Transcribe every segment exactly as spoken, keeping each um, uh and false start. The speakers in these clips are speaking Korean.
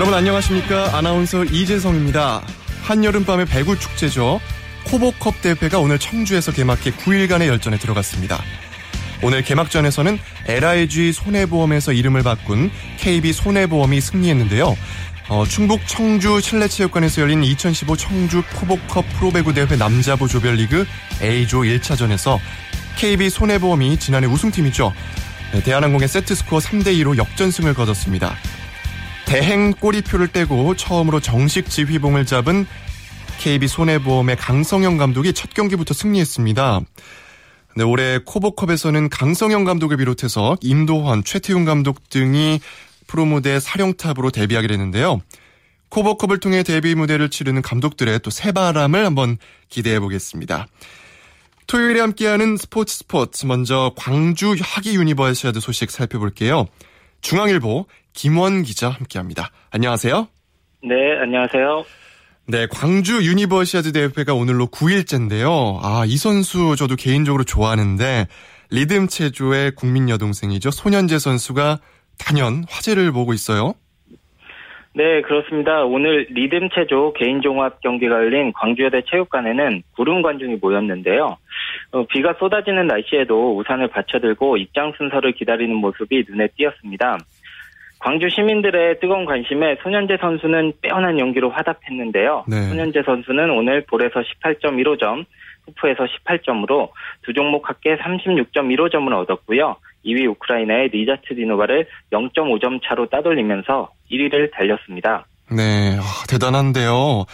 여러분 안녕하십니까? 아나운서 이재성입니다. 한여름밤의 배구축제죠. 코보컵 대회가 오늘 청주에서 개막해 구 일간의 열전에 들어갔습니다. 오늘 개막전에서는 엘아이지 손해보험에서 이름을 바꾼 케이비 손해보험이 승리했는데요. 어, 충북 청주 실내체육관에서 열린 이천십오 청주 코보컵 프로배구대회 남자부 조별리그 A조 일 차전에서 케이비 손해보험이 지난해 우승팀이죠. 네, 대한항공의 세트스코어 삼 대 이로 역전승을 거뒀습니다. 대행 꼬리표를 떼고 처음으로 정식 지휘봉을 잡은 케이비 손해보험의 강성영 감독이 첫 경기부터 승리했습니다. 네, 올해 코보컵에서는 강성영 감독을 비롯해서 임도환, 최태훈 감독 등이 프로 무대 사령탑으로 데뷔하게 됐는데요. 코보컵을 통해 데뷔 무대를 치르는 감독들의 또 새바람을 한번 기대해보겠습니다. 토요일에 함께하는 스포츠 스포츠, 먼저 광주 하계 유니버시아드 소식 살펴볼게요. 중앙일보 김원 기자 함께합니다. 안녕하세요. 네, 안녕하세요. 네, 광주 유니버시아드 대회가 오늘로 구 일째인데요. 아, 이 선수 저도 개인적으로 좋아하는데 리듬 체조의 국민 여동생이죠. 손현재 선수가 단연 화제를 모으고 있어요. 네, 그렇습니다. 오늘 리듬 체조 개인 종합 경기가 열린 광주여대 체육관에는 구름 관중이 모였는데요. 어, 비가 쏟아지는 날씨에도 우산을 받쳐들고 입장 순서를 기다리는 모습이 눈에 띄었습니다. 광주 시민들의 뜨거운 관심에 손현재 선수는 빼어난 연기로 화답했는데요. 네. 손현재 선수는 오늘 볼에서 십팔 점 일오 점, 후프에서 십팔 점으로 두 종목 합계 삼십육 점 일오 점을 얻었고요. 이 위 우크라이나의 리자트 디노바를 영 점 오 점 차로 따돌리면서 일 위를 달렸습니다. 네, 대단한데요.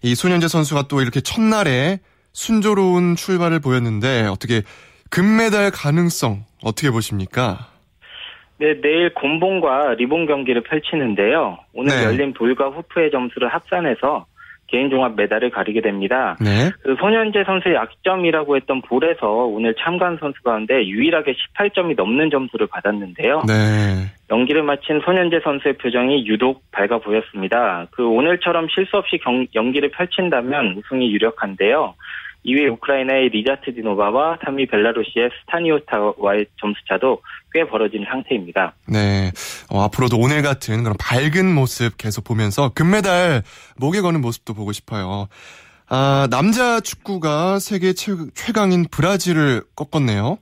이 손현재 선수가 또 이렇게 첫날에 순조로운 출발을 보였는데 어떻게 금메달 가능성 어떻게 보십니까? 네, 내일 곤봉과 리본 경기를 펼치는데요. 오늘 네. 열린 볼과 후프의 점수를 합산해서 개인 종합 메달을 가리게 됩니다. 네. 그 손현재 선수의 약점이라고 했던 볼에서 오늘 참가한 선수 가운데 유일하게 십팔 점이 넘는 점수를 받았는데요. 네. 연기를 마친 손현재 선수의 표정이 유독 밝아 보였습니다. 그 오늘처럼 실수 없이 경, 연기를 펼친다면 우승이 유력한데요. 이 위 우크라이나의 리자트 디노바와 삼 위 벨라루시의 스타니오타와의 점수차도 꽤 벌어진 상태입니다. 네, 어, 앞으로도 오늘 같은 그런 밝은 모습 계속 보면서 금메달 목에 거는 모습도 보고 싶어요. 아, 남자 축구가 세계 최, 최강인 브라질을 꺾었네요.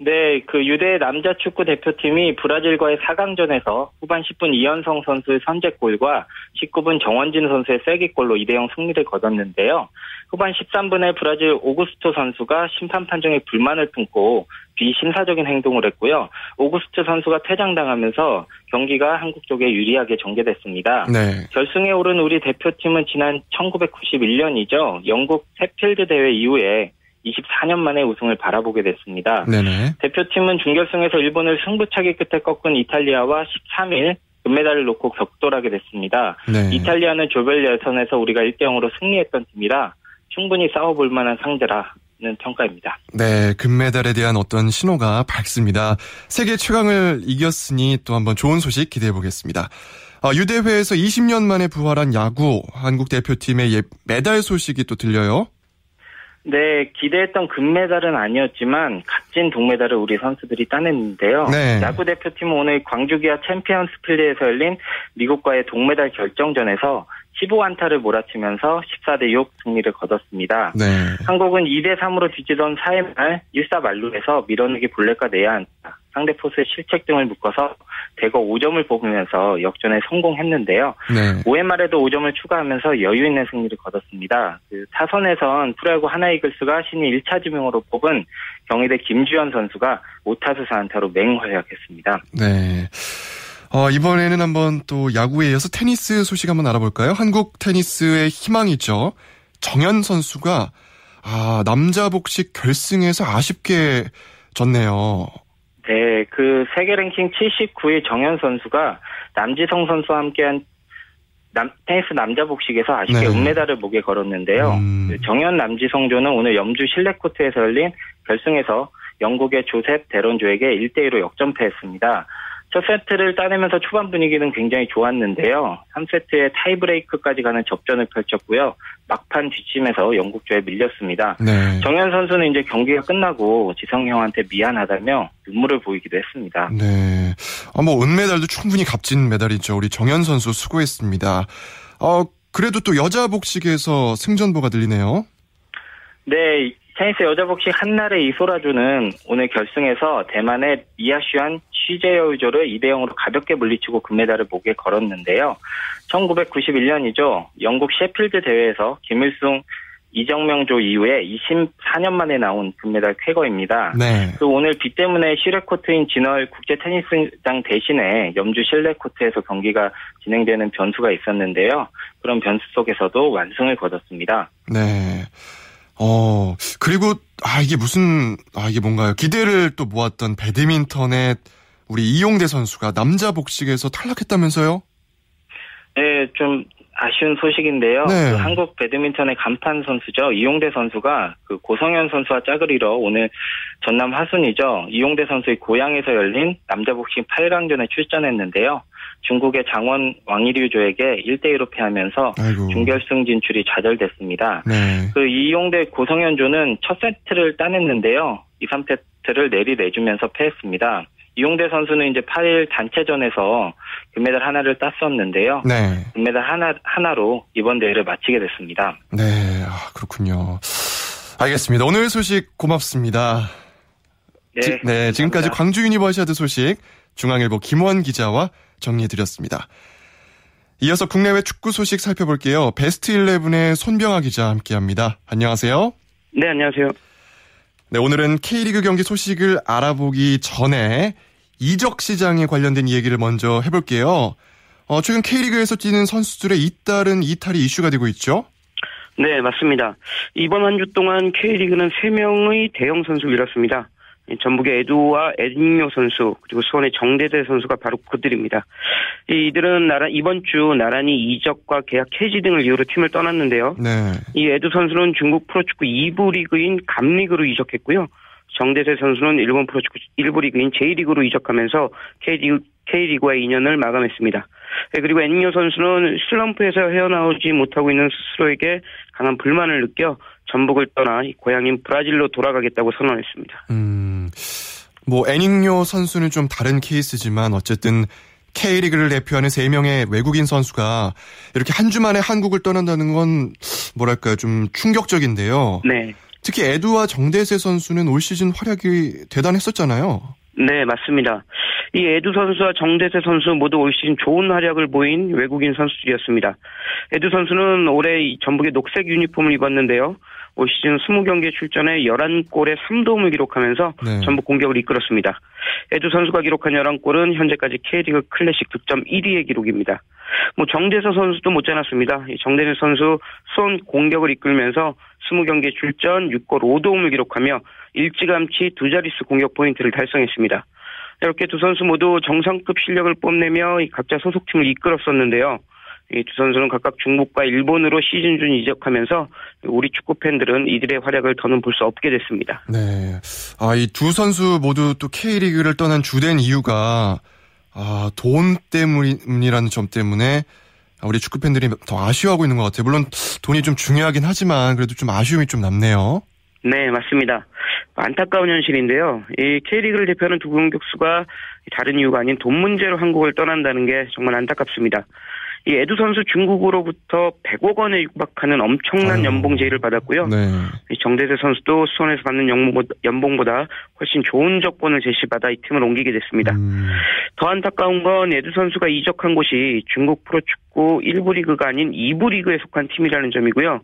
네, 그 유대 남자 축구 대표팀이 브라질과의 사 강전에서 후반 십 분 이현성 선수의 선제골과 십구 분 정원진 선수의 쐐기골로 이 대 영 승리를 거뒀는데요. 후반 십삼 분에 브라질 오구스토 선수가 심판 판정에 불만을 품고 비심사적인 행동을 했고요. 오구스토 선수가 퇴장당하면서 경기가 한국 쪽에 유리하게 전개됐습니다. 네. 결승에 오른 우리 대표팀은 지난 천구백구십일 년이죠. 영국 셰필드 대회 이후에 이십사 년 만에 우승을 바라보게 됐습니다. 네네. 대표팀은 준결승에서 일본을 승부차기 끝에 꺾은 이탈리아와 십삼 일 금메달을 놓고 격돌하게 됐습니다. 네. 이탈리아는 조별 예선에서 우리가 일 대 영으로 승리했던 팀이라 충분히 싸워볼 만한 상대라는 평가입니다. 네, 금메달에 대한 어떤 신호가 밝습니다. 세계 최강을 이겼으니 또 한번 좋은 소식 기대해보겠습니다. 아, 유대회에서 이십 년 만에 부활한 야구 한국 대표팀의 메달 소식이 또 들려요. 네, 기대했던 금메달은 아니었지만 값진 동메달을 우리 선수들이 따냈는데요. 네. 야구 대표팀은 오늘 광주기아 챔피언스 필드에서 열린 미국과의 동메달 결정전에서 십오 안타를 몰아치면서 십사 대 육 승리를 거뒀습니다. 네. 한국은 이 대 삼으로 뒤지던 사 회 말 일사만루에서 밀어내기 볼넷과 내야안타, 상대 포수의 실책 등을 묶어서 대거 오 점을 뽑으면서 역전에 성공했는데요. 네. 오 회 말에도 오 점을 추가하면서 여유 있는 승리를 거뒀습니다. 그 타선에선 프로야구 하나이글스가 신인 일 차 지명으로 뽑은 경희대 김주연 선수가 오 타수 사 안타로 맹활약했습니다. 네. 어, 이번에는 한번 또 야구에 이어서 테니스 소식 한번 알아볼까요? 한국 테니스의 희망이죠. 정현 선수가 아, 남자 복식 결승에서 아쉽게 졌네요. 네, 그 세계 랭킹 칠십구 위 정현 선수가 남지성 선수와 함께한 남, 테니스 남자 복식에서 아쉽게 네. 은메달을 목에 걸었는데요. 음. 정현 남지성조는 오늘 염주 실내 코트에서 열린 결승에서 영국의 조셉 데론조에게 일 대 이로 역전패했습니다. 첫 세트를 따내면서 초반 분위기는 굉장히 좋았는데요. 삼 세트에 타이브레이크까지 가는 접전을 펼쳤고요. 막판 뒤침에서 영국조에 밀렸습니다. 네. 정현 선수는 이제 경기가 끝나고 지성 형한테 미안하다며 눈물을 보이기도 했습니다. 네. 아, 뭐 은메달도 충분히 값진 메달이죠. 우리 정현 선수 수고했습니다. 어, 그래도 또 여자 복식에서 승전보가 들리네요. 네. 테니스 여자 복식 한나의 이소라주는 오늘 결승에서 대만의 이아슈안 취재여유조를 이 대 영으로 가볍게 물리치고 금메달을 목에 걸었는데요. 천구백구십일 년이죠. 영국 셰필드 대회에서 김일승 이정명조 이후에 이십사 년 만에 나온 금메달 쾌거입니다. 네. 또 오늘 비 때문에 실외 코트인 진월 국제 테니스장 대신에 염주 실내 코트에서 경기가 진행되는 변수가 있었는데요. 그런 변수 속에서도 완승을 거뒀습니다. 네. 어, 그리고 아 이게 무슨 아 이게 뭔가요? 기대를 또 모았던 배드민턴의 우리 이용대 선수가 남자 복식에서 탈락했다면서요? 네, 좀 아쉬운 소식인데요. 네. 그 한국 배드민턴의 간판 선수죠. 이용대 선수가 그 고성현 선수와 짝을 이뤄 오늘 전남 하순이죠. 이용대 선수의 고향에서 열린 남자 복식 팔 강전에 출전했는데요. 중국의 장원 왕이류조에게 일 대 이로 패하면서 아이고. 준결승 진출이 좌절됐습니다. 네. 그 이용대 고성현조는 첫 세트를 따냈는데요. 이, 삼 세트를 내리내주면서 패했습니다. 이용대 선수는 이제 팔 일 단체전에서 금메달 하나를 땄었는데요. 네. 금메달 하나, 하나로 이번 대회를 마치게 됐습니다. 네, 아, 그렇군요. 알겠습니다. 오늘 소식 고맙습니다. 네, 지, 네 지금까지 광주 유니버시아드 소식 중앙일보 김원 기자와 정리해드렸습니다. 이어서 국내외 축구 소식 살펴볼게요. 베스트 십일의 손병아 기자 함께합니다. 안녕하세요. 네, 안녕하세요. 네, 오늘은 K리그 경기 소식을 알아보기 전에 이적 시장에 관련된 얘기를 먼저 해볼게요. 어, 최근 K리그에서 뛰는 선수들의 잇따른 이탈이 이슈가 되고 있죠? 네, 맞습니다. 이번 한 주 동안 K리그는 세 명의 대형 선수를 잃었습니다. 전북의 에두와 에닝요 선수 그리고 수원의 정대세 선수가 바로 그들입니다. 이들은 나란, 이번 주 나란히 이적과 계약 해지 등을 이유로 팀을 떠났는데요. 네. 이 에두 선수는 중국 프로축구 이 부 리그인 감리그로 이적했고요. 정대세 선수는 일본 프로축구 일 부 리그인 제이 리그로 이적하면서 K리그, K리그와의 인연을 마감했습니다. 그리고 에닝요 선수는 슬럼프에서 헤어나오지 못하고 있는 스스로에게 강한 불만을 느껴 전북을 떠나 고향인 브라질로 돌아가겠다고 선언했습니다. 음, 뭐 에닝요 선수는 좀 다른 케이스지만 어쨌든 K리그를 대표하는 세 명의 외국인 선수가 이렇게 한 주 만에 한국을 떠난다는 건 뭐랄까요, 좀 충격적인데요. 네. 특히 에두와 정대세 선수는 올 시즌 활약이 대단했었잖아요. 네, 맞습니다. 이 에두 선수와 정대세 선수 모두 올 시즌 좋은 활약을 보인 외국인 선수들이었습니다. 에두 선수는 올해 전북의 녹색 유니폼을 입었는데요. 올 시즌 이십 경기에 출전해 열한 골에 삼 도움을 기록하면서 네. 전북 공격을 이끌었습니다. 에두 선수가 기록한 열한 골은 현재까지 K리그 클래식 득점 일 위의 기록입니다. 뭐 정대세 선수도 못지않았습니다. 정대세 선수 수원 공격을 이끌면서 이십 경기에 출전 육 골 오 도움을 기록하며 일찌감치 두 자릿수 공격 포인트를 달성했습니다. 이렇게 두 선수 모두 정상급 실력을 뽐내며 각자 소속팀을 이끌었었는데요. 이 두 선수는 각각 중국과 일본으로 시즌 중 이적하면서 우리 축구 팬들은 이들의 활약을 더는 볼 수 없게 됐습니다. 네, 아, 이 두 선수 모두 또 K리그를 떠난 주된 이유가 아, 돈 때문이라는 점 때문에 우리 축구 팬들이 더 아쉬워하고 있는 것 같아요. 물론 돈이 좀 중요하긴 하지만 그래도 좀 아쉬움이 좀 남네요. 네, 맞습니다. 안타까운 현실인데요. 이 K리그를 대표하는 두 공격수가 다른 이유가 아닌 돈 문제로 한국을 떠난다는 게 정말 안타깝습니다. 이 에두 선수 중국으로부터 백억 원에 육박하는 엄청난 연봉 제의를 받았고요. 네. 이 정대세 선수도 수원에서 받는 연봉보다 훨씬 좋은 조건을 제시받아 이 팀을 옮기게 됐습니다. 음. 더 안타까운 건 에두 선수가 이적한 곳이 중국 프로축구 일 부 리그가 아닌 이 부 리그에 속한 팀이라는 점이고요.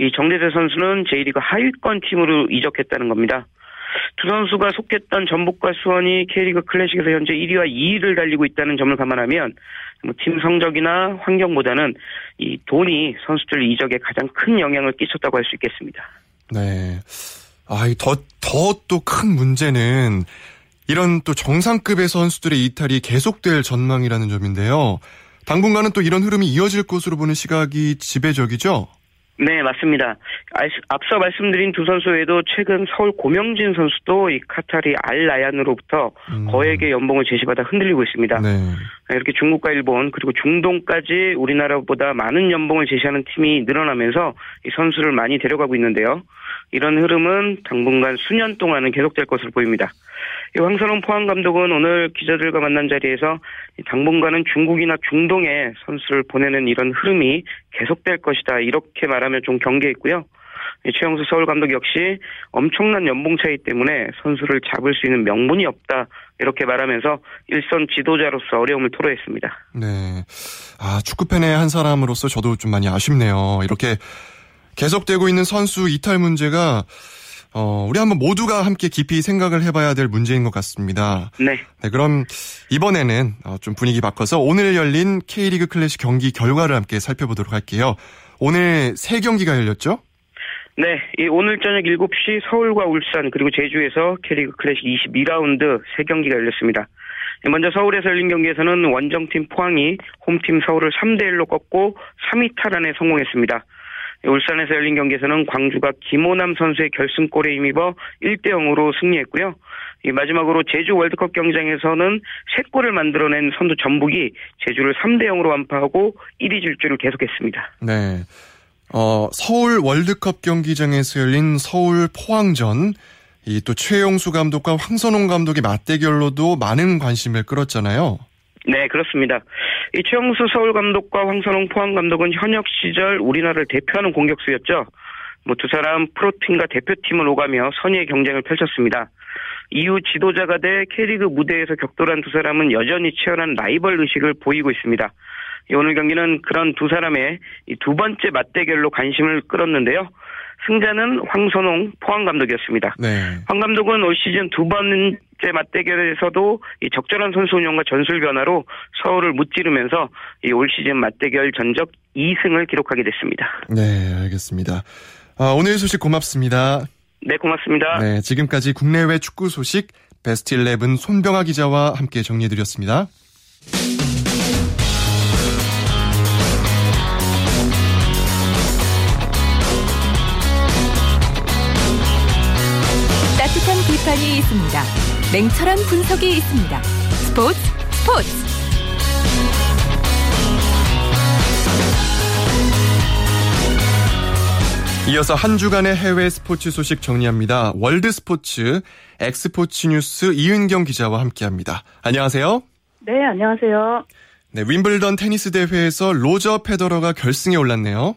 이 정대세 선수는 제이 리그 하위권 팀으로 이적했다는 겁니다. 두 선수가 속했던 전북과 수원이 K리그 클래식에서 현재 일 위와 이 위를 달리고 있다는 점을 감안하면 뭐 팀 성적이나 환경보다는 이 돈이 선수들 이적에 가장 큰 영향을 끼쳤다고 할 수 있겠습니다. 네. 아, 더, 더 또 큰 문제는 이런 또 정상급의 선수들의 이탈이 계속될 전망이라는 점인데요. 당분간은 또 이런 흐름이 이어질 것으로 보는 시각이 지배적이죠? 네, 맞습니다. 앞서 말씀드린 두 선수 외에도 최근 서울 고명진 선수도 이 카타리 알 라얀으로부터 음. 거액의 연봉을 제시받아 흔들리고 있습니다. 네. 이렇게 중국과 일본 그리고 중동까지 우리나라보다 많은 연봉을 제시하는 팀이 늘어나면서 이 선수를 많이 데려가고 있는데요. 이런 흐름은 당분간 수년 동안은 계속될 것으로 보입니다. 황선홍 포항 감독은 오늘 기자들과 만난 자리에서 당분간은 중국이나 중동에 선수를 보내는 이런 흐름이 계속될 것이다 이렇게 말하며 좀 경계했고요. 최영수 서울 감독 역시 엄청난 연봉 차이 때문에 선수를 잡을 수 있는 명분이 없다 이렇게 말하면서 일선 지도자로서 어려움을 토로했습니다. 네, 아 축구팬의 한 사람으로서 저도 좀 많이 아쉽네요. 이렇게 계속되고 있는 선수 이탈 문제가 어, 우리 한번 모두가 함께 깊이 생각을 해봐야 될 문제인 것 같습니다. 네. 네, 그럼 이번에는 좀 분위기 바꿔서 오늘 열린 K리그 클래식 경기 결과를 함께 살펴보도록 할게요. 오늘 세 경기가 열렸죠? 네, 이 오늘 저녁 일곱 시 서울과 울산 그리고 제주에서 K리그 클래식 이십이 라운드 세 경기가 열렸습니다. 먼저 서울에서 열린 경기에서는 원정팀 포항이 홈팀 서울을 삼 대 일로 꺾고 삼 위탈 안에 성공했습니다. 울산에서 열린 경기에서는 광주가 김호남 선수의 결승골에 힘입어 일 대 영으로 승리했고요. 마지막으로 제주 월드컵 경기장에서는 세 골을 만들어낸 선두 전북이 제주를 삼 대 영으로 완파하고 일 위 질주를 계속했습니다. 네, 어, 서울 월드컵 경기장에서 열린 서울 포항전, 이 또 최영수 감독과 황선홍 감독의 맞대결로도 많은 관심을 끌었잖아요. 네, 그렇습니다. 이 최영수 서울 감독과 황선홍 포항 감독은 현역 시절 우리나라를 대표하는 공격수였죠. 뭐 두 사람 프로팀과 대표팀을 오가며 선의의 경쟁을 펼쳤습니다. 이후 지도자가 돼 K리그 무대에서 격돌한 두 사람은 여전히 치열한 라이벌 의식을 보이고 있습니다. 오늘 경기는 그런 두 사람의 두 번째 맞대결로 관심을 끌었는데요. 승자는 황선홍 포항 감독이었습니다. 네. 황 감독은 올 시즌 두 번째 맞대결에서도 이 적절한 선수 운영과 전술 변화로 서울을 무찌르면서 이 올 시즌 맞대결 전적 이 승을 기록하게 됐습니다. 네, 알겠습니다. 아, 오늘 소식 고맙습니다. 네, 고맙습니다. 네, 지금까지 국내외 축구 소식 베스트 십일 손병아 기자와 함께 정리해드렸습니다. 따뜻한 비판이 있습니다. 냉철한 분석이 있습니다. 스포츠 스포츠. 이어서 한 주간의 해외 스포츠 소식 정리합니다. 월드 스포츠 엑스포츠 뉴스 이은경 기자와 함께합니다. 안녕하세요. 네, 안녕하세요. 네, 윈블던 테니스 대회에서 로저 페더러가 결승에 올랐네요.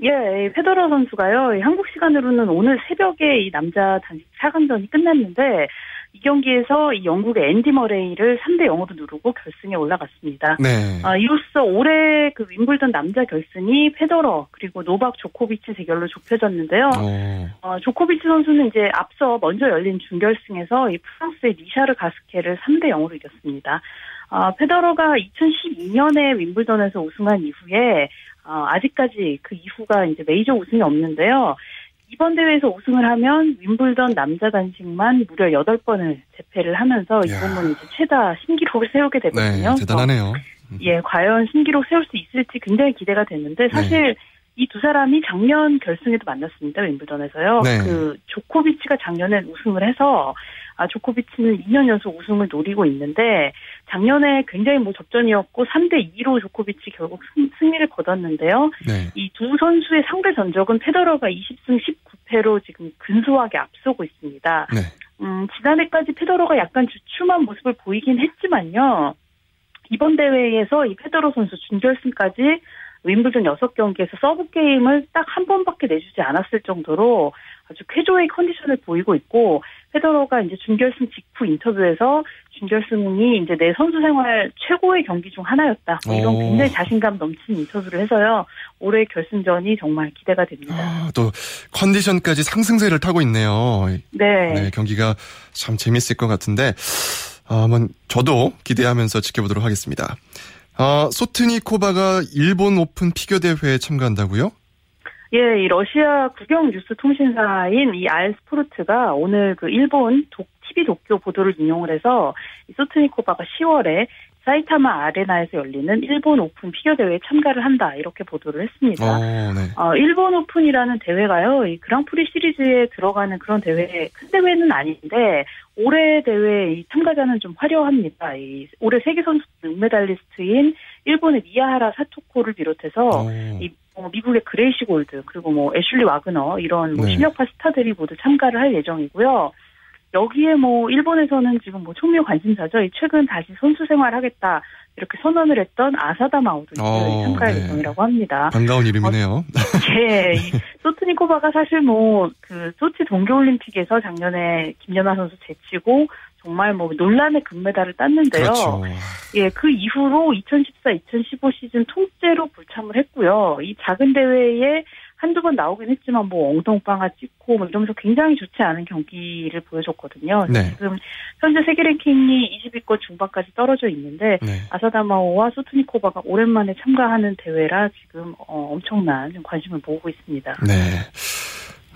예, 페더러 선수가요, 한국 시간으로는 오늘 새벽에 이 남자 단식 사 강전이 끝났는데, 이 경기에서 이 영국의 앤디 머레이를 삼 대 영으로 누르고 결승에 올라갔습니다. 네. 아, 이로써 올해 그 윈블던 남자 결승이 페더러, 그리고 노박 조코비치 대결로 좁혀졌는데요. 어, 조코비치 선수는 이제 앞서 먼저 열린 준결승에서 이 프랑스의 리샤르 가스케를 삼 대 영으로 이겼습니다. 아, 페더러가 이천십이 년에 윈블던에서 우승한 이후에, 어, 아직까지 그 이후가 이제 메이저 우승이 없는데요. 이번 대회에서 우승을 하면 윈블던 남자 단식만 무려 여덟 번을 재패를 하면서 이번은 이제 최다 신기록을 세우게 되거든요. 네, 대단하네요. 음. 예, 과연 신기록 세울 수 있을지 굉장히 기대가 됐는데 사실 네. 이 두 사람이 작년 결승에도 만났습니다. 윈블던에서요. 네. 그 조코비치가 작년에 우승을 해서 아, 조코비치는 이 년 연속 우승을 노리고 있는데 작년에 굉장히 뭐 접전이었고 삼 대 이로 조코비치 결국 승, 승리를 거뒀는데요. 네. 이 두 선수의 상대 전적은 페더러가 이십 승 십구 패로 지금 근소하게 앞서고 있습니다. 네. 음, 지난해까지 페더러가 약간 주춤한 모습을 보이긴 했지만요. 이번 대회에서 이 페더러 선수 준결승까지 윈블던 여섯 경기에서 서브 게임을 딱 한 번밖에 내주지 않았을 정도로 아주 쾌조의 컨디션을 보이고 있고 페더러가 이제 준결승 직후 인터뷰에서 준결승이 이제 내 선수 생활 최고의 경기 중 하나였다. 뭐 이런 굉장히 자신감 넘치는 인터뷰를 해서요. 올해 결승전이 정말 기대가 됩니다. 아, 또 컨디션까지 상승세를 타고 있네요. 네. 네, 경기가 참 재밌을 것 같은데 아, 한번 저도 기대하면서 지켜보도록 하겠습니다. 아, 소트니코바가 일본 오픈 피겨 대회에 참가한다고요? 예, 이 러시아 국영 뉴스 통신사인 이 알스포르트가 오늘 그 일본 독, 티비 도쿄 보도를 인용을 해서 이 소트니코바가 시월에 사이타마 아레나에서 열리는 일본 오픈 피겨 대회에 참가를 한다, 이렇게 보도를 했습니다. 오, 네. 어, 일본 오픈이라는 대회가요, 이 그랑프리 시리즈에 들어가는 그런 대회, 큰 대회는 아닌데 올해 대회 이 참가자는 좀 화려합니다. 이 올해 세계 선수 은메달리스트인 일본의 미야하라 사토코를 비롯해서 이, 어, 미국의 그레이시 골드 그리고 뭐 애슐리 와그너 이런 뭐 네. 실력파 스타들이 모두 참가를 할 예정이고요. 여기에 뭐 일본에서는 지금 뭐 초미의 관심사죠. 이 최근 다시 선수 생활하겠다 이렇게 선언을 했던 아사다 마오도 참가할 네. 예정이라고 합니다. 반가운 이름이네요. 예, 어, 네. 소트니코바가 사실 뭐 그 소치 동계올림픽에서 작년에 김연아 선수 제치고 정말 뭐 논란의 금메달을 땄는데요. 그렇죠. 예, 그 이후로 이천십사 이천십오 시즌 통째로 불참을 했고요. 이 작은 대회에 한두 번 나오긴 했지만 뭐 엉덩방아 찍고 뭐 이러면서 굉장히 좋지 않은 경기를 보여줬거든요. 네. 지금 현재 세계 랭킹이 이십 위권 중반까지 떨어져 있는데 네. 아사다마오와 소트니코바가 오랜만에 참가하는 대회라 지금 어, 엄청난 관심을 모으고 있습니다. 네.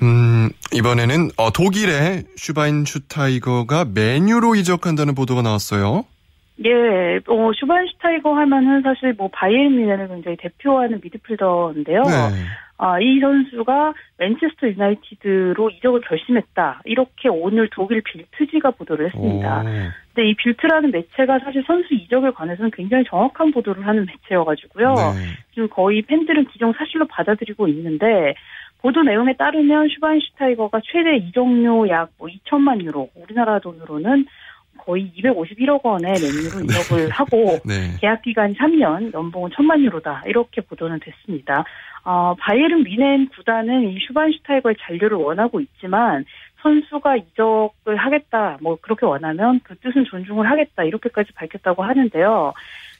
음, 이번에는 어, 독일의 슈바인슈타이거가 메뉴로 이적한다는 보도가 나왔어요. 예, 어, 슈바인슈타이거 하면은 사실 뭐 바이에른 뮌헨을 굉장히 대표하는 미드필더인데요. 네. 아, 이 선수가 맨체스터 유나이티드로 이적을 결심했다. 이렇게 오늘 독일 빌트지가 보도를 했습니다. 오. 근데 이 빌트라는 매체가 사실 선수 이적에 관해서는 굉장히 정확한 보도를 하는 매체여가지고요. 네. 지금 거의 팬들은 기정 사실로 받아들이고 있는데 보도 내용에 따르면 슈바인슈타이거가 최대 이적료 약 뭐 이천만 유로, 우리나라 돈으로는 거의 이백오십일억 원의 맨유로 이적을 네. 하고 네. 계약 기간 삼 년, 연봉은 천만 유로다 이렇게 보도는 됐습니다. 어, 바이에른 뮌헨 구단은 이 슈바인슈타이거의 잔류를 원하고 있지만 선수가 이적을 하겠다, 뭐 그렇게 원하면 그 뜻은 존중을 하겠다 이렇게까지 밝혔다고 하는데요.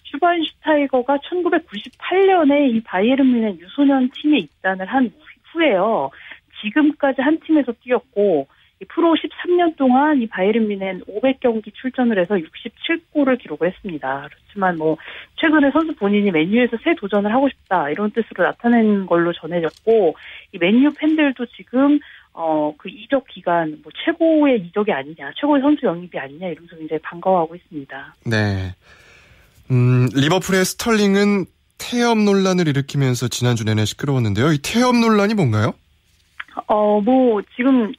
슈바인슈타이거가 천구백구십팔 년에 이 바이에른 뮌헨 유소년 팀에 입단을 한 후에요. 지금까지 한 팀에서 뛰었고 프로 십삼 년 동안 이 바이에른 뮌헨 오백 경기 출전을 해서 육십칠 골을 기록했습니다. 그렇지만 뭐 최근에 선수 본인이 맨유에서 새 도전을 하고 싶다 이런 뜻으로 나타낸 걸로 전해졌고 이 맨유 팬들도 지금 어 그 이적 기간 뭐 최고의 이적이 아니냐, 최고의 선수 영입이 아니냐 이러면서 굉장히 반가워하고 있습니다. 네. 음, 리버풀의 스털링은 태엽 논란을 일으키면서 지난주 내내 시끄러웠는데요. 이 태엽 논란이 뭔가요? 어, 뭐 지금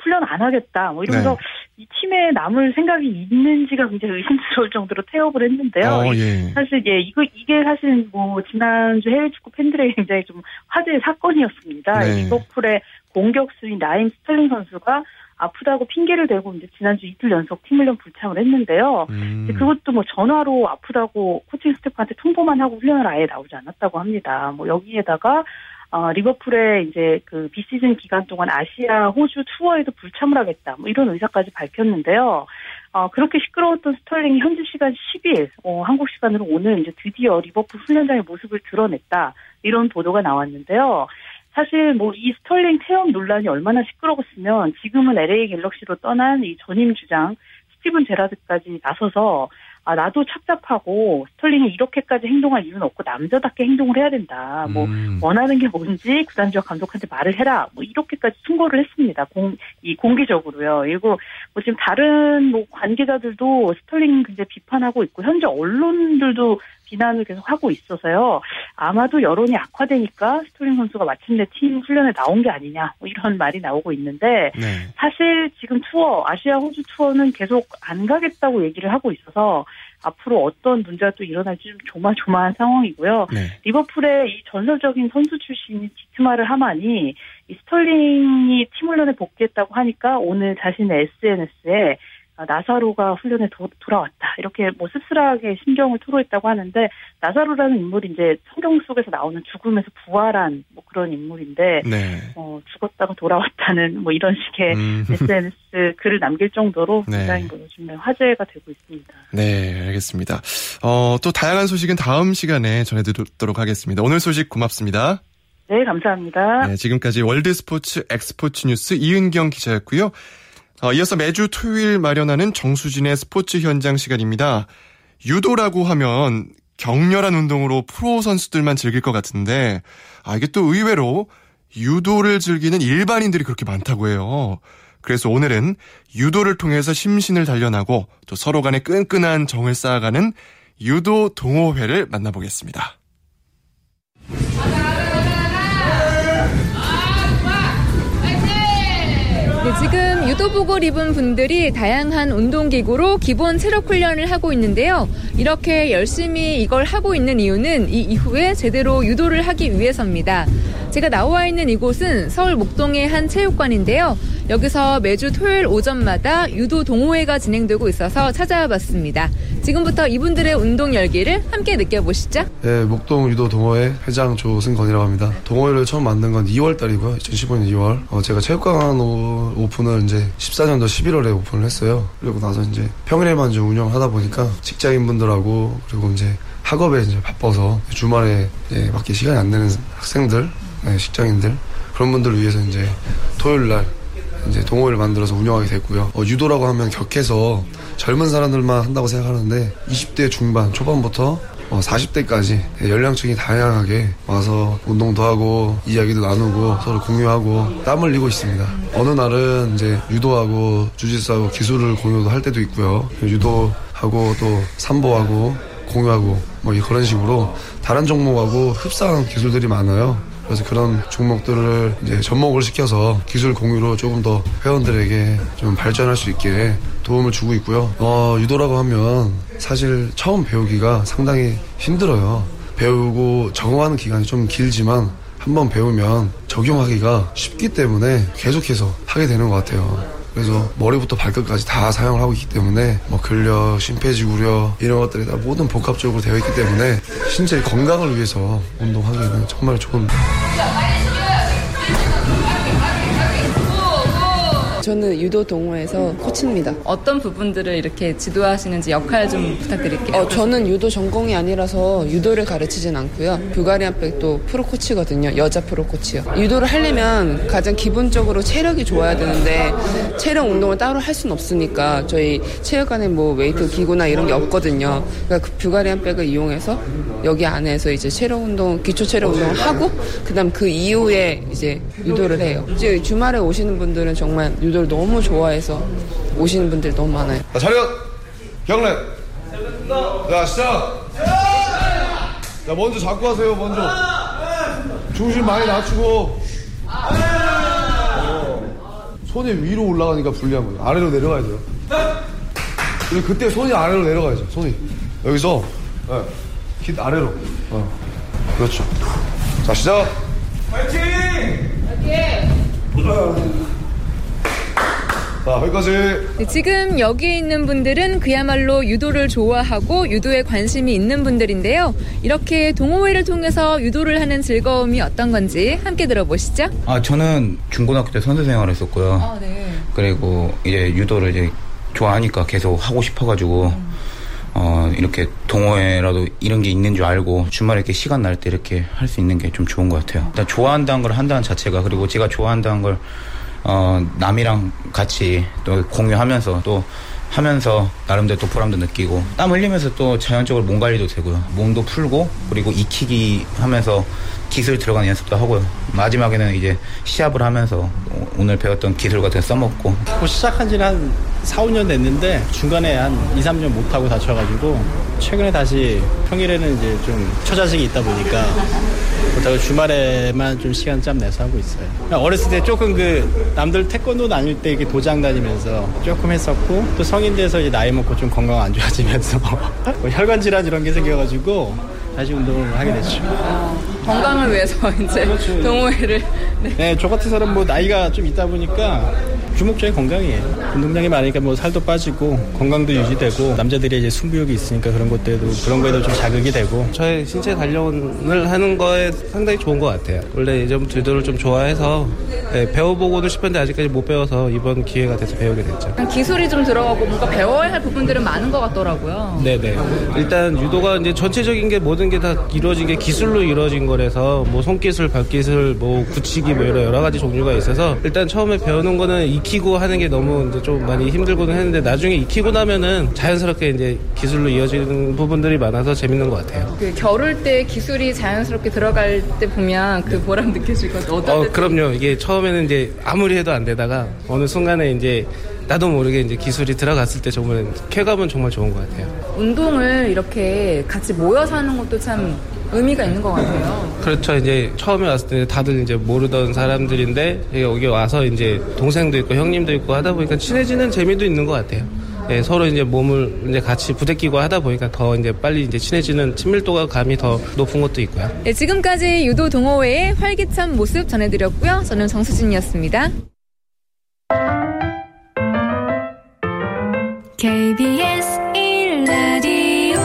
훈련 안 하겠다 뭐 이러면서 네. 이 팀에 남을 생각이 있는지가 굉장히 의심스러울 정도로 태업을 했는데요. 어, 예. 사실 예 이거 이게 사실 뭐 지난주 해외 축구 팬들에게 굉장히 좀 화제의 사건이었습니다. 네. 리버풀의 공격수인 라임 스털링 선수가 아프다고 핑계를 대고 이제 지난주 이틀 연속 팀 훈련 불참을 했는데요. 음. 그것도 뭐 전화로 아프다고 코칭 스태프한테 통보만 하고 훈련을 아예 나오지 않았다고 합니다. 뭐 여기에다가 어, 리버풀의 이제 그 비시즌 기간 동안 아시아 호주 투어에도 불참을 하겠다 뭐 이런 의사까지 밝혔는데요. 어, 그렇게 시끄러웠던 스털링이 현지 시간 십일 어, 한국 시간으로 오늘 이제 드디어 리버풀 훈련장의 모습을 드러냈다 이런 보도가 나왔는데요. 사실 뭐 이 스털링 체험 논란이 얼마나 시끄러웠으면 지금은 엘에이 갤럭시로 떠난 이 전임 주장 스티븐 제라드까지 나서서 아, 나도 착잡하고 스털링이 이렇게까지 행동할 이유는 없고 남자답게 행동을 해야 된다. 뭐 음. 원하는 게 뭔지 구단주와 감독한테 말을 해라. 뭐 이렇게까지 충고를 했습니다. 공, 이 공개적으로요. 그리고 뭐 지금 다른 뭐 관계자들도 스털링 굉장히 비판하고 있고 현재 언론들도 비난을 계속 하고 있어서요. 아마도 여론이 악화되니까 스털링 선수가 마침내 팀 훈련에 나온 게 아니냐 뭐 이런 말이 나오고 있는데 네. 사실 지금 투어 아시아 호주 투어는 계속 안 가겠다고 얘기를 하고 있어서 앞으로 어떤 문제가 또 일어날지 좀 조마조마한 상황이고요. 네. 리버풀의 이 전설적인 선수 출신인 디트마르 하만이 이 스털링이 팀 훈련에 복귀했다고 하니까 오늘 자신의 에스엔에스에 나사로가 훈련에 도, 돌아왔다. 이렇게 뭐 씁쓸하게 심경을 토로했다고 하는데 나사로라는 인물이 이제 성경 속에서 나오는 죽음에서 부활한 뭐 그런 인물인데 네. 어, 죽었다가 돌아왔다는 뭐 이런 식의 음. 에스엔에스 글을 남길 정도로 네. 굉장히 뭐 요즘에 화제가 되고 있습니다. 네, 알겠습니다. 어, 또 다양한 소식은 다음 시간에 전해드리도록 하겠습니다. 오늘 소식 고맙습니다. 네, 감사합니다. 네, 지금까지 월드스포츠 엑스포츠 뉴스 이은경 기자였고요. 어, 이어서 매주 토요일 마련하는 정수진의 스포츠 현장 시간입니다. 유도라고 하면 격렬한 운동으로 프로 선수들만 즐길 것 같은데 아 이게 또 의외로 유도를 즐기는 일반인들이 그렇게 많다고 해요. 그래서 오늘은 유도를 통해서 심신을 단련하고 또 서로 간에 끈끈한 정을 쌓아가는 유도 동호회를 만나보겠습니다. 네, 지금 유도복을 입은 분들이 다양한 운동기구로 기본 체력훈련을 하고 있는데요. 이렇게 열심히 이걸 하고 있는 이유는 이 이후에 제대로 유도를 하기 위해서입니다. 제가 나와 있는 이곳은 서울 목동의 한 체육관인데요. 여기서 매주 토요일 오전마다 유도 동호회가 진행되고 있어서 찾아와 봤습니다. 지금부터 이분들의 운동 열기를 함께 느껴보시죠. 네, 목동 유도 동호회 회장 조승건이라고 합니다. 동호회를 처음 만든 건 이월달이고요. 이천십오 년 이월. 어, 제가 체육관 오픈을 이제 십사 년도 십일월에 오픈을 했어요. 그리고 나서 이제 평일에만 좀 운영하다 보니까 직장인분들하고 그리고 이제 학업에 이제 바빠서 주말에 이제 밖에 시간이 안 되는 학생들, 네, 직장인들 그런 분들을 위해서 이제 토요일날 이제 동호회를 만들어서 운영하게 됐고요. 어, 유도라고 하면 격해서 젊은 사람들만 한다고 생각하는데 이십 대 중반 초반부터 어, 사십 대까지 연령층이 다양하게 와서 운동도 하고 이야기도 나누고 서로 공유하고 땀 흘리고 있습니다. 어느 날은 이제 유도하고 주짓수하고 기술을 공유도 할 때도 있고요. 유도하고 또 삼보하고 공유하고 뭐 그런 식으로 다른 종목하고 흡사한 기술들이 많아요. 그래서 그런 종목들을 이제 접목을 시켜서 기술 공유로 조금 더 회원들에게 좀 발전할 수 있게 도움을 주고 있고요. 어, 유도라고 하면 사실 처음 배우기가 상당히 힘들어요. 배우고 적응하는 기간이 좀 길지만 한번 배우면 적용하기가 쉽기 때문에 계속해서 하게 되는 것 같아요. 그래서 머리부터 발끝까지 다 사용을 하고 있기 때문에 뭐 근력, 심폐지구력 이런 것들이 다 모든 복합적으로 되어 있기 때문에 신체 건강을 위해서 운동하기에는 정말 좋은. 저는 유도 동호회에서 코치입니다. 어떤 부분들을 이렇게 지도하시는지 역할 좀 부탁드릴게요. 어, 저는 유도 전공이 아니라서 유도를 가르치진 않고요. 불가리안 백도 프로 코치거든요. 여자 프로 코치요. 유도를 하려면 가장 기본적으로 체력이 좋아야 되는데 체력 운동을 따로 할 수는 없으니까 저희 체육관에 뭐 웨이트 기구나 이런 게 없거든요. 그러니까 그 불가리안 백을 이용해서 여기 안에서 이제 체력 운동, 기초 체력 운동을 하고 그다음 그 이후에 이제 유도를 해요. 이제 주말에 오시는 분들은 정말 유도 너무 좋아해서 오시는 분들 너무 많아요. 자, 차렷! 경례! 자, 시작! 자, 먼저 잡고 하세요, 먼저. 중심 많이 낮추고. 어. 손이 위로 올라가니까 불리한 거예요. 아래로 내려가야 돼요. 그리고 그때 손이 아래로 내려가야죠, 손이. 여기서, 네, 깃 아래로. 어. 그렇죠. 자, 시작! 파이팅! 파이팅! 자, 여기까지. 네, 지금 여기에 있는 분들은 그야말로 유도를 좋아하고 유도에 관심이 있는 분들인데요. 이렇게 동호회를 통해서 유도를 하는 즐거움이 어떤 건지 함께 들어보시죠. 아, 저는 중고등학교 때 선수 생활을 했었고요. 아, 네. 그리고 이제 유도를 이제 좋아하니까 계속 하고 싶어가지고 음. 어, 이렇게 동호회라도 이런 게 있는 줄 알고 주말에 이렇게 시간 날 때 이렇게 할 수 있는 게 좀 좋은 것 같아요. 일단 좋아한다는 걸 한다는 자체가 그리고 제가 좋아한다는 걸 어, 남이랑 같이 또 공유하면서 또 하면서 나름대로 또 보람도 느끼고 땀 흘리면서 또 자연적으로 몸 관리도 되고요. 몸도 풀고 그리고 익히기 하면서 기술 들어가는 연습도 하고요. 마지막에는 이제 시합을 하면서 오늘 배웠던 기술 같은 거 써먹고. 시작한 지는 한 사, 오 년 됐는데 중간에 한 이, 삼 년 못하고 다쳐가지고 최근에 다시 평일에는 이제 좀 처자식이 있다 보니까 그렇다고 주말에만 좀 시간 짬 내서 하고 있어요. 어렸을 때 조금 그 남들 태권도 다닐 때 이렇게 도장 다니면서 조금 했었고 또 성인 돼서 이제 나이 먹고 좀 건강 안 좋아지면서 뭐 혈관 질환 이런 게 생겨가지고 다시 운동을 하게 됐죠. 건강을 위해서 이제 그렇죠. 동호회를. 네. 네, 저 같은 사람 뭐 나이가 좀 있다 보니까 주목적인 건강이에요. 운동량이 많으니까 뭐 살도 빠지고 건강도 유지되고 남자들이 이제 승부욕이 있으니까 그런 것들도 그런 거에도 좀 자극이 되고 저의 신체 단련을 하는 거에 상당히 좋은 것 같아요. 원래 예전부터 유도를 좀 좋아해서 네, 배워보고도 싶었는데 아직까지 못 배워서 이번 기회가 돼서 배우게 됐죠. 기술이 좀 들어가고 뭔가 배워야 할 부분들은 많은 것 같더라고요. 네네. 일단 유도가 이제 전체적인 게 모든 게 다 이루어진 게 기술로 이루어진 거라서 뭐 손기술, 발기술, 뭐 굳히기 뭐 여러 가지 종류가 있어서 일단 처음에 배우는 거는 이 익히고 하는 게 너무 이제 좀 많이 힘들고는 했는데 나중에 익히고 나면은 자연스럽게 이제 기술로 이어지는 부분들이 많아서 재밌는 것 같아요. 그 겨룰 때 기술이 자연스럽게 들어갈 때 보면 그 보람 느껴질 것 같아요. 어, 그럼요. 이게 처음에는 이제 아무리 해도 안 되다가 어느 순간에 이제 나도 모르게 이제 기술이 들어갔을 때 정말 쾌감은 정말 좋은 것 같아요. 운동을 이렇게 같이 모여서 하는 것도 참 의미가 있는 것 같아요. 그렇죠. 이제 처음에 왔을 때 다들 이제 모르던 사람들인데 여기 와서 이제 동생도 있고 형님도 있고 하다 보니까 친해지는 재미도 있는 것 같아요. 네, 서로 이제 몸을 이제 같이 부대끼고 하다 보니까 더 이제 빨리 이제 친해지는 친밀도가 감이 더 높은 것도 있고요. 네, 지금까지 유도 동호회의 활기찬 모습 전해드렸고요. 저는 정수진이었습니다. 케이비에스 일 라디오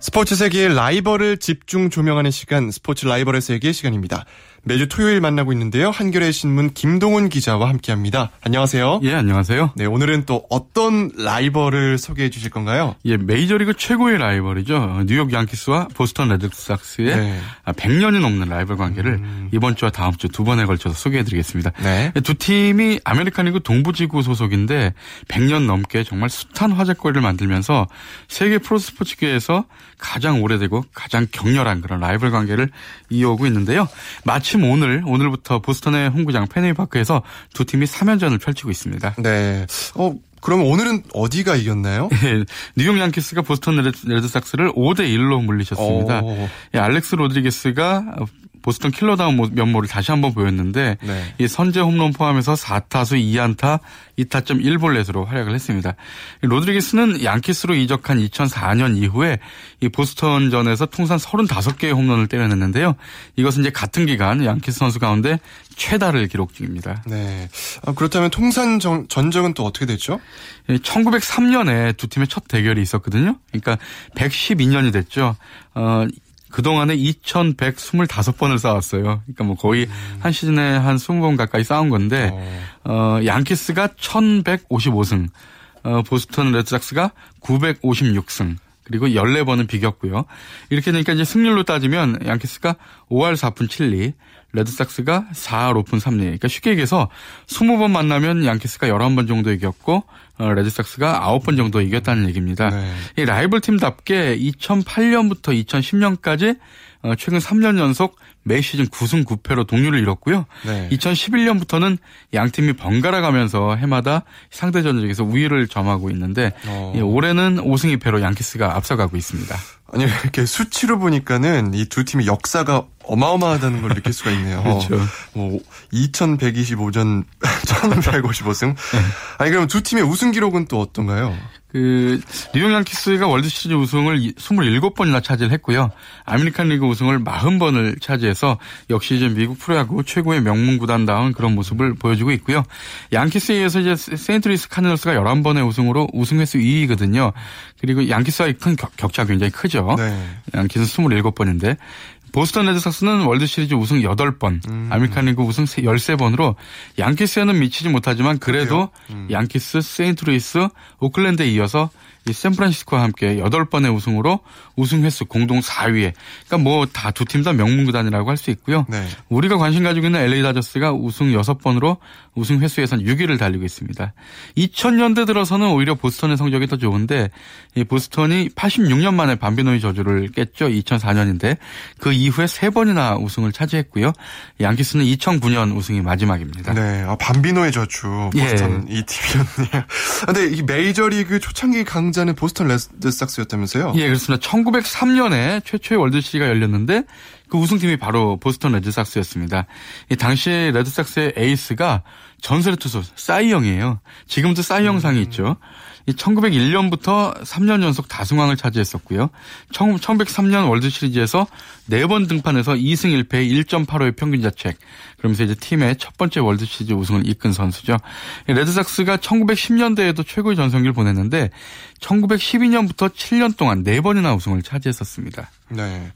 스포츠 세계의 라이벌을 집중 조명하는 시간, 스포츠 라이벌의 세계 시간입니다. 매주 토요일 만나고 있는데요. 한겨레 신문 김동훈 기자와 함께합니다. 안녕하세요. 예, 안녕하세요. 네, 오늘은 또 어떤 라이벌을 소개해 주실 건가요? 예, 메이저리그 최고의 라이벌이죠. 뉴욕 양키스와 보스턴 레드삭스의 네. 백 년이 넘는 라이벌 관계를 음. 이번 주와 다음 주 두 번에 걸쳐서 소개해 드리겠습니다. 네. 두 팀이 아메리칸리그 동부지구 소속인데 백 년 넘게 정말 숱한 화제거리를 만들면서 세계 프로스포츠계에서 가장 오래되고 가장 격렬한 그런 라이벌 관계를 이어오고 있는데요. 마치 오늘, 오늘부터 보스턴의 홈구장 페네이파크에서 두 팀이 삼 연전을 펼치고 있습니다. 네. 어, 그러면 오늘은 어디가 이겼나요? 예, 뉴욕 양키스가 보스턴 레드삭스를 오 대 일로 물리쳤습니다. 예, 알렉스 로드리게스가 보스턴 킬러다운 면모를 다시 한번 보였는데 네. 이 선제 홈런 포함해서 사 타수 이 안타 이 타점 일 볼넷으로 활약을 했습니다. 로드리게스는 양키스로 이적한 이천사 년 이후에 이 보스턴전에서 통산 서른다섯 개의 홈런을 때려냈는데요. 이것은 이제 같은 기간 양키스 선수 가운데 최다를 기록 중입니다. 네. 아, 그렇다면 통산 전, 전적은 또 어떻게 됐죠? 예, 천구백삼 년에 두 팀의 첫 대결이 있었거든요. 그러니까 백십이 년이 됐죠. 어, 그동안에 이천백이십오 번을 싸웠어요. 그러니까 뭐 거의 음. 한 시즌에 한 이십 번 가까이 싸운 건데 어. 어, 양키스가 천백오십오 승, 어, 보스턴 레드삭스가 구백오십육 승, 그리고 십사 번은 비겼고요. 이렇게 되니까 이제 승률로 따지면 양키스가 오 할 사 푼 칠 리, 레드삭스가 사 할 오 푼 삼 리. 그러니까 쉽게 얘기해서 이십 번 만나면 양키스가 십일 번 정도 이겼고 레드삭스가 아홉 번 정도 이겼다는 얘기입니다. 네. 이 라이벌 팀답게 이천팔 년부터 이천십 년까지 최근 삼 년 연속 매 시즌 구 승 구 패로 동률을 이뤘고요. 네. 이천십일 년부터는 양팀이 번갈아 가면서 해마다 상대 전적에서 우위를 점하고 있는데 어. 예, 올해는 오 승 이 패로 양키스가 앞서가고 있습니다. 아니 이렇게 수치로 보니까는 이 두 팀의 역사가 어마어마하다는 걸 느낄 수가 있네요. 그렇죠. 뭐 이천백이십오 전 천백오십오 승. 아니 그럼 두 팀의 우승 기록은 또 어떤가요? 그 뉴욕 양키스가 월드 시리즈 우승을 이십칠 번이나 차지했고요. 아메리칸 리그 우승을 사십 번을 차지해서 역시 이제 미국 프로야구 최고의 명문 구단다운 그런 모습을 보여주고 있고요. 양키스에 의해서 이제 세인트루이스 카디널스가 십일 번의 우승으로 우승 횟수 이 위거든요. 그리고 양키스와의 큰 격차가 굉장히 크죠. 네. 양키스는 이십칠 번인데 보스턴 레드삭스는 월드시리즈 우승 여덟 번, 음. 아메리칸 리그 우승 십삼 번으로 양키스에는 미치지 못하지만 그래도 음. 양키스, 세인트루이스, 오클랜드에 이어서 이 샌프란시스코와 함께 여덟 번의 우승으로 우승 횟수 공동 사 위에. 그러니까 뭐 다 두 팀 다 명문 구단이라고 할 수 있고요. 네. 우리가 관심 가지고 있는 엘에이 다저스가 우승 여섯 번으로 우승 횟수에선 육 위를 달리고 있습니다. 이천 년대 들어서는 오히려 보스턴의 성적이 더 좋은데 이 보스턴이 팔십육 년 만에 밤비노의 저주를 깼죠. 이천사 년인데 그 이후에 세 번이나 우승을 차지했고요. 양키스는 이천구 년 우승이 마지막입니다. 네, 아, 밤비노의 저주 보스턴 예. 이 팀이었네요. 그런데 이 메이저리그 초창기 강 자는 보스턴 레드삭스였다면서요? 예, 그렇습니다. 천구백삼 년에 최초의 월드시리즈가 열렸는데 그 우승팀이 바로 보스턴 레드삭스였습니다. 이 당시에 레드삭스의 에이스가 전설의 투수 싸이영이에요. 지금도 싸이영상이 음. 있죠. 이 천구백일 년부터 삼 년 연속 다승왕을 차지했었고요. 천구백삼 년 월드시리즈에서 네 번 등판해서 이 승 일 패 일 점 팔오의 평균자책. 그러면서 이제 팀의 첫 번째 월드시리즈 우승을 이끈 선수죠. 레드삭스가 천구백십 년대에도 최고의 전성기를 보냈는데 천구백십이 년부터 칠 년 동안 네 번이나 우승을 차지했었습니다. 네.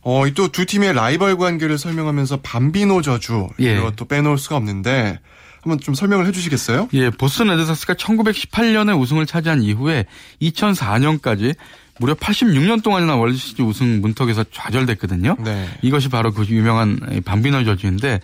어, 이 또 두 팀의 라이벌 관계를 설명하면서 밤비노 저주 이것도 예. 빼놓을 수가 없는데 한번 좀 설명을 해 주시겠어요? 예, 보스턴 레드삭스가 천구백십팔 년에 우승을 차지한 이후에 이천사 년까지 무려 팔십육 년 동안이나 월드시리즈 우승 문턱에서 좌절됐거든요. 네. 이것이 바로 그 유명한 밤비노 저주인데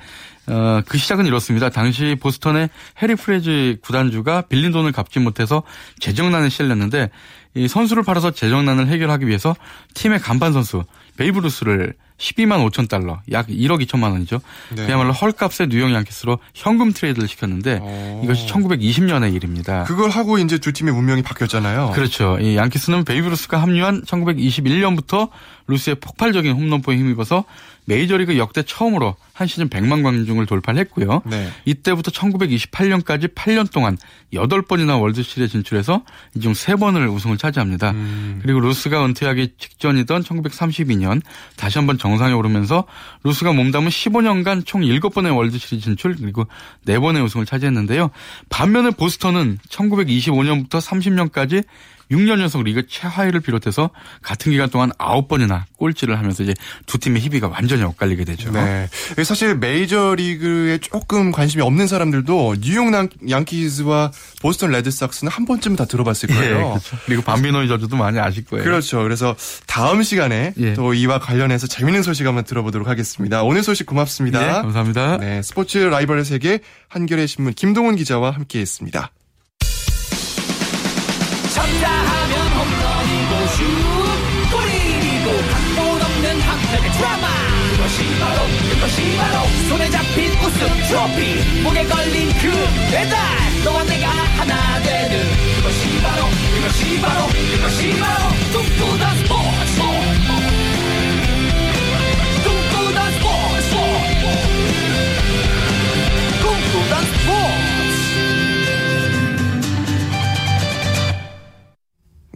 어, 그 시작은 이렇습니다. 당시 보스턴의 해리 프레즈 구단주가 빌린 돈을 갚지 못해서 재정난에 시달렸는데 이 선수를 팔아서 재정난을 해결하기 위해서 팀의 간판 선수 베이브 루스를 십이만 오천 달러, 약 일억 이천만 원이죠. 네. 그야말로 헐값의 뉴욕 양키스로 현금 트레이드를 시켰는데 오. 이것이 천구백이십 년의 일입니다. 그걸 하고 이제 두 팀의 운명이 바뀌었잖아요. 그렇죠. 이 양키스는 베이브 루스가 합류한 천구백이십일 년부터 루스의 폭발적인 홈런포에 힘입어서 메이저리그 역대 처음으로 한 시즌 백만 관중을 돌파했고요. 네. 이때부터 천구백이십팔 년까지 팔 년 동안 여덟 번이나 월드시리즈에 진출해서 이 중 세 번을 우승을 차지합니다. 음. 그리고 루스가 은퇴하기 직전이던 천구백삼십이 년 다시 한번 정상에 오르면서 루스가 몸담은 십오 년간 총 일곱 번의 월드시리즈 진출 그리고 네 번의 우승을 차지했는데요. 반면에 보스턴은 천구백이십오 년부터 삼십 년까지 육 년 연속 리그 최하위를 비롯해서 같은 기간 동안 아홉 번이나 꼴찌를 하면서 이제 두 팀의 희비가 완전히 엇갈리게 되죠. 네. 사실 메이저리그에 조금 관심이 없는 사람들도 뉴욕 양키즈와 보스턴 레드삭스는 한 번쯤은 다 들어봤을 거예요. 예, 그렇죠. 그리고 반비노이 저주도 많이 아실 거예요. 그렇죠. 그래서 다음 시간에 예. 또 이와 관련해서 재밌는 소식 한번 들어보도록 하겠습니다. 오늘 소식 고맙습니다. 예, 감사합니다. 네, 스포츠 라이벌의 세계 한겨레 신문 김동훈 기자와 함께했습니다. 쳤다 하면 홈런이고 슛 골이고 각본 없는 학생의 드라마 그것이 바로 그것이 바로 손에 잡힌 우승 트로피 목에 걸린 그 배달 너와 내가 하나 되는 그것이 바로 그것이 바로 그것이 바로 꿈꾸던 스포츠 꿈꾸던 스포츠 꿈꾸던 스포츠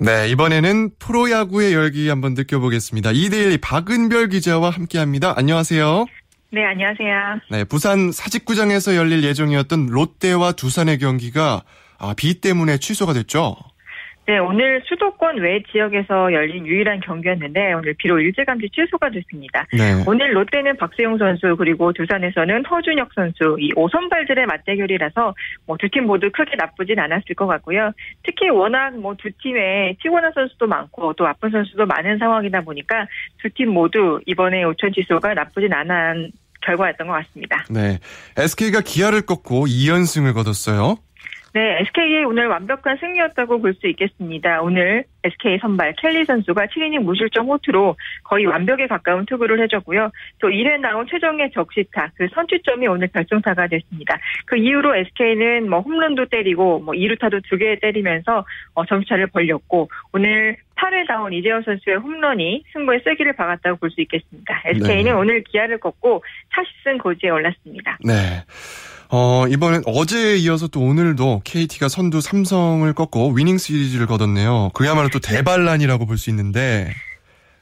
네, 이번에는 프로야구의 열기 한번 느껴보겠습니다. 이데일리 박은별 기자와 함께합니다. 안녕하세요. 네, 안녕하세요. 네, 부산 사직구장에서 열릴 예정이었던 롯데와 두산의 경기가 아, 비 때문에 취소가 됐죠? 네, 오늘 수도권 외 지역에서 열린 유일한 경기였는데 오늘 비로 일찌감치 취소가 됐습니다. 네. 오늘 롯데는 박세웅 선수 그리고 두산에서는 허준혁 선수 이 오선발들의 맞대결이라서 뭐 두 팀 모두 크게 나쁘진 않았을 것 같고요. 특히 워낙 뭐 두 팀에 피곤한 선수도 많고 또 아픈 선수도 많은 상황이다 보니까 두 팀 모두 이번에 오천 취소가 나쁘진 않은 결과였던 것 같습니다. 네, 에스케이가 기아를 꺾고 이 연승을 거뒀어요. 네, 에스케이의 오늘 완벽한 승리였다고 볼 수 있겠습니다. 오늘 에스케이 선발 켈리 선수가 칠 이닝 무실점 호투로 거의 완벽에 가까운 투구를 해줬고요. 또 일 회 나온 최정의 적시타, 그 선취점이 오늘 결승타가 됐습니다. 그 이후로 에스케이는 뭐 홈런도 때리고 뭐 이 루타도 두 개 때리면서 어, 점수차를 벌렸고 오늘 팔 회 나온 이재현 선수의 홈런이 승부의 쐐기를 박았다고 볼 수 있겠습니다. 에스케이는 네. 오늘 기아를 꺾고 사십 승 고지에 올랐습니다. 네. 어, 이번엔 어제에 이어서 또 오늘도 케이티가 선두 삼성을 꺾고 위닝 시리즈를 거뒀네요. 그야말로 또 대반란이라고 볼 수 있는데.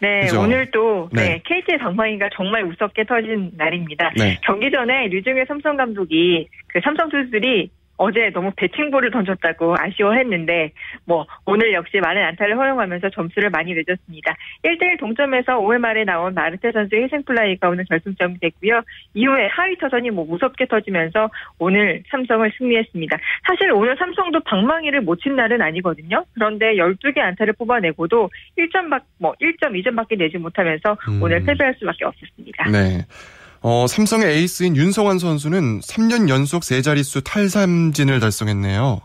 네, 그죠? 오늘 또 네. 네, 케이티의 방망이가 정말 우습게 터진 날입니다. 네. 경기 전에 류중일 삼성 감독이 그 삼성 투수들이 어제 너무 배팅볼을 던졌다고 아쉬워했는데 뭐 오늘 역시 많은 안타를 허용하면서 점수를 많이 내줬습니다. 일 대 일 동점에서 오 회 말에 나온 마르테 선수의 희생플라이가 오늘 결승점이 됐고요. 이후에 하위 타선이 뭐 무섭게 터지면서 오늘 삼성을 승리했습니다. 사실 오늘 삼성도 방망이를 못 친 날은 아니거든요. 그런데 열두 개 안타를 뽑아내고도 일 점 밖, 뭐 일 점 이 점밖에 내지 못하면서 음. 오늘 패배할 수밖에 없었습니다. 네. 어, 삼성의 에이스인 윤성환 선수는 삼 년 연속 세 자릿수 탈삼진을 달성했네요.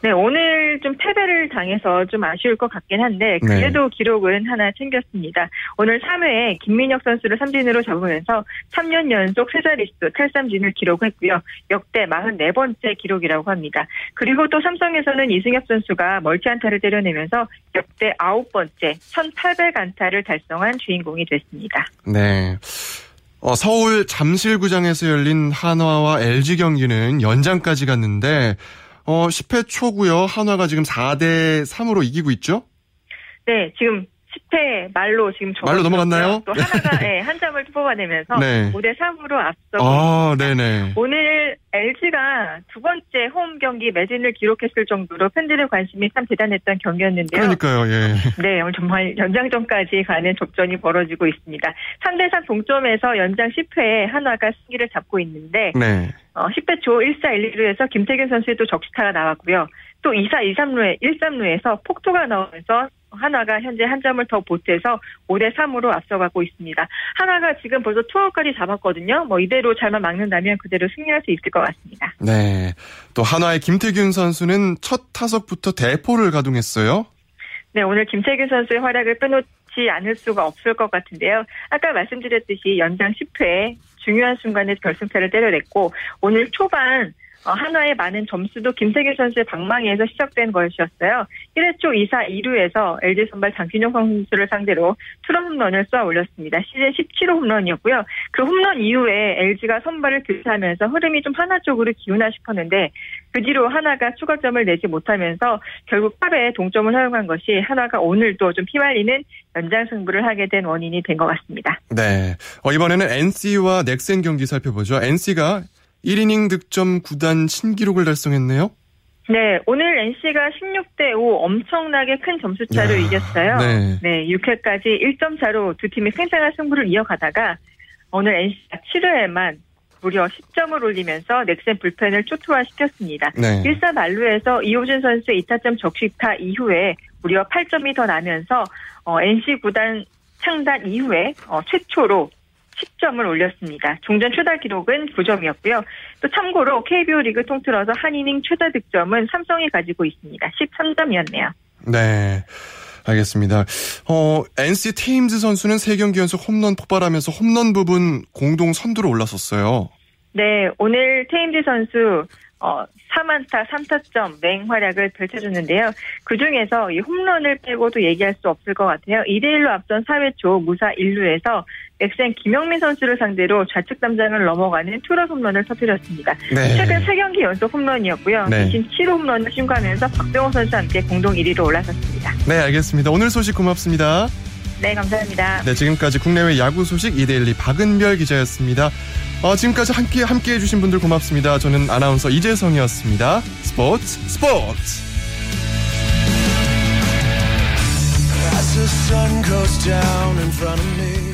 네, 오늘 좀 패배를 당해서 좀 아쉬울 것 같긴 한데 그래도 네. 기록은 하나 챙겼습니다. 오늘 삼 회에 김민혁 선수를 삼진으로 잡으면서 삼 년 연속 세 자릿수 탈삼진을 기록했고요. 역대 사십사 번째 기록이라고 합니다. 그리고 또 삼성에서는 이승엽 선수가 멀티안타를 때려내면서 역대 아홉 번째 천팔백 안타를 달성한 주인공이 됐습니다. 네. 어, 서울 잠실구장에서 열린 한화와 엘지 경기는 연장까지 갔는데 어, 십 회 초고요. 한화가 지금 사 대 삼으로 이기고 있죠? 네, 지금 십 회 말로 지금 저 말로 넘어갔나요? 또 하나가 네, 한 점을 뽑아내면서 네. 오 대 삼으로 앞서고 아, 네네. 오늘 엘지가 두 번째 홈 경기 매진을 기록했을 정도로 팬들의 관심이 참 대단했던 경기였는데요. 그러니까요. 예. 네, 오늘 정말 연장전까지 가는 접전이 벌어지고 있습니다. 삼 대 삼 동점에서 연장 십 회에 한화가 승기를 잡고 있는데 네. 어, 십 회 초 일 사 일 이루에서 김태균 선수의 또 적시타가 나왔고요. 또 이 사 이 삼루에 일 삼루에서 폭투가 나오면서 한화가 현재 한 점을 더 보태서 오 대 삼으로 앞서가고 있습니다. 한화가 지금 벌써 투아웃까지 잡았거든요. 뭐 이대로 잘만 막는다면 그대로 승리할 수 있을 것 같습니다. 네, 또 한화의 김태균 선수는 첫 타석부터 대포를 가동했어요. 네, 오늘 김태균 선수의 활약을 빼놓지 않을 수가 없을 것 같은데요. 아까 말씀드렸듯이 연장 십 회 중요한 순간에 결승타를 때려냈고 오늘 초반 한화의 많은 점수도 김태균 선수의 방망이에서 시작된 것이었어요. 일 회 초 이 사 이 루에서 엘지 선발 장진용 선수를 상대로 투런 홈런을 쏘아 올렸습니다. 시즌 십칠 호 홈런이었고요. 그 홈런 이후에 엘지가 선발을 교체하면서 흐름이 좀 한화 쪽으로 기우나 싶었는데 그 뒤로 한화가 추가점을 내지 못하면서 결국 팔 회에 동점을 허용한 것이 한화가 오늘도 좀 피말리는 연장 승부를 하게 된 원인이 된 것 같습니다. 네, 어, 이번에는 엔씨와 넥센 경기 살펴보죠. 엔씨가 일 이닝 득점 구단 신기록을 달성했네요. 네, 오늘 엔씨가 십육 대 오 엄청나게 큰 점수차로 이야, 이겼어요. 네. 네, 육 회까지 일 점 차로 두 팀이 팽팽한 승부를 이어가다가 오늘 엔씨가 칠 회에만 무려 십 점을 올리면서 넥센 불펜을 초토화시켰습니다. 네. 일 사 만루에서 이호준 선수의 이 타점 적시타 이후에 무려 팔 점이 더 나면서 어, 엔씨 구단 창단 이후에 어, 최초로 십 점을 올렸습니다. 종전 최다 기록은 구 점이었고요. 또 참고로 케이비오 리그 통틀어서 한 이닝 최다 득점은 삼성이 가지고 있습니다. 십삼 점이었네요. 네, 알겠습니다. 어, 엔씨 테임즈 선수는 세 경기 연속 홈런 폭발하면서 홈런 부분 공동 선두로 올랐었어요. 네, 오늘 테임즈 선수 어, 사 안타 삼 타점 맹활약을 펼쳐줬는데요. 그중에서 이 홈런을 빼고도 얘기할 수 없을 것 같아요. 이 대 일로 앞선 사 회 초 무사 일 루에서 엑센 김영민 선수를 상대로 좌측 담장을 넘어가는 투런 홈런을 터뜨렸습니다. 네. 최근 세 경기 연속 홈런이었고요. 네. 대신 칠 호 홈런을 신고하면서 박병호 선수와 함께 공동 일 위로 올라섰습니다. 네, 알겠습니다. 오늘 소식 고맙습니다. 네, 감사합니다. 네, 지금까지 국내외 야구 소식 이데일리 박은별 기자였습니다. 어, 지금까지 함께, 함께해 주신 분들 고맙습니다. 저는 아나운서 이재성이었습니다. 스포츠 스포츠 As the sun goes down in front of me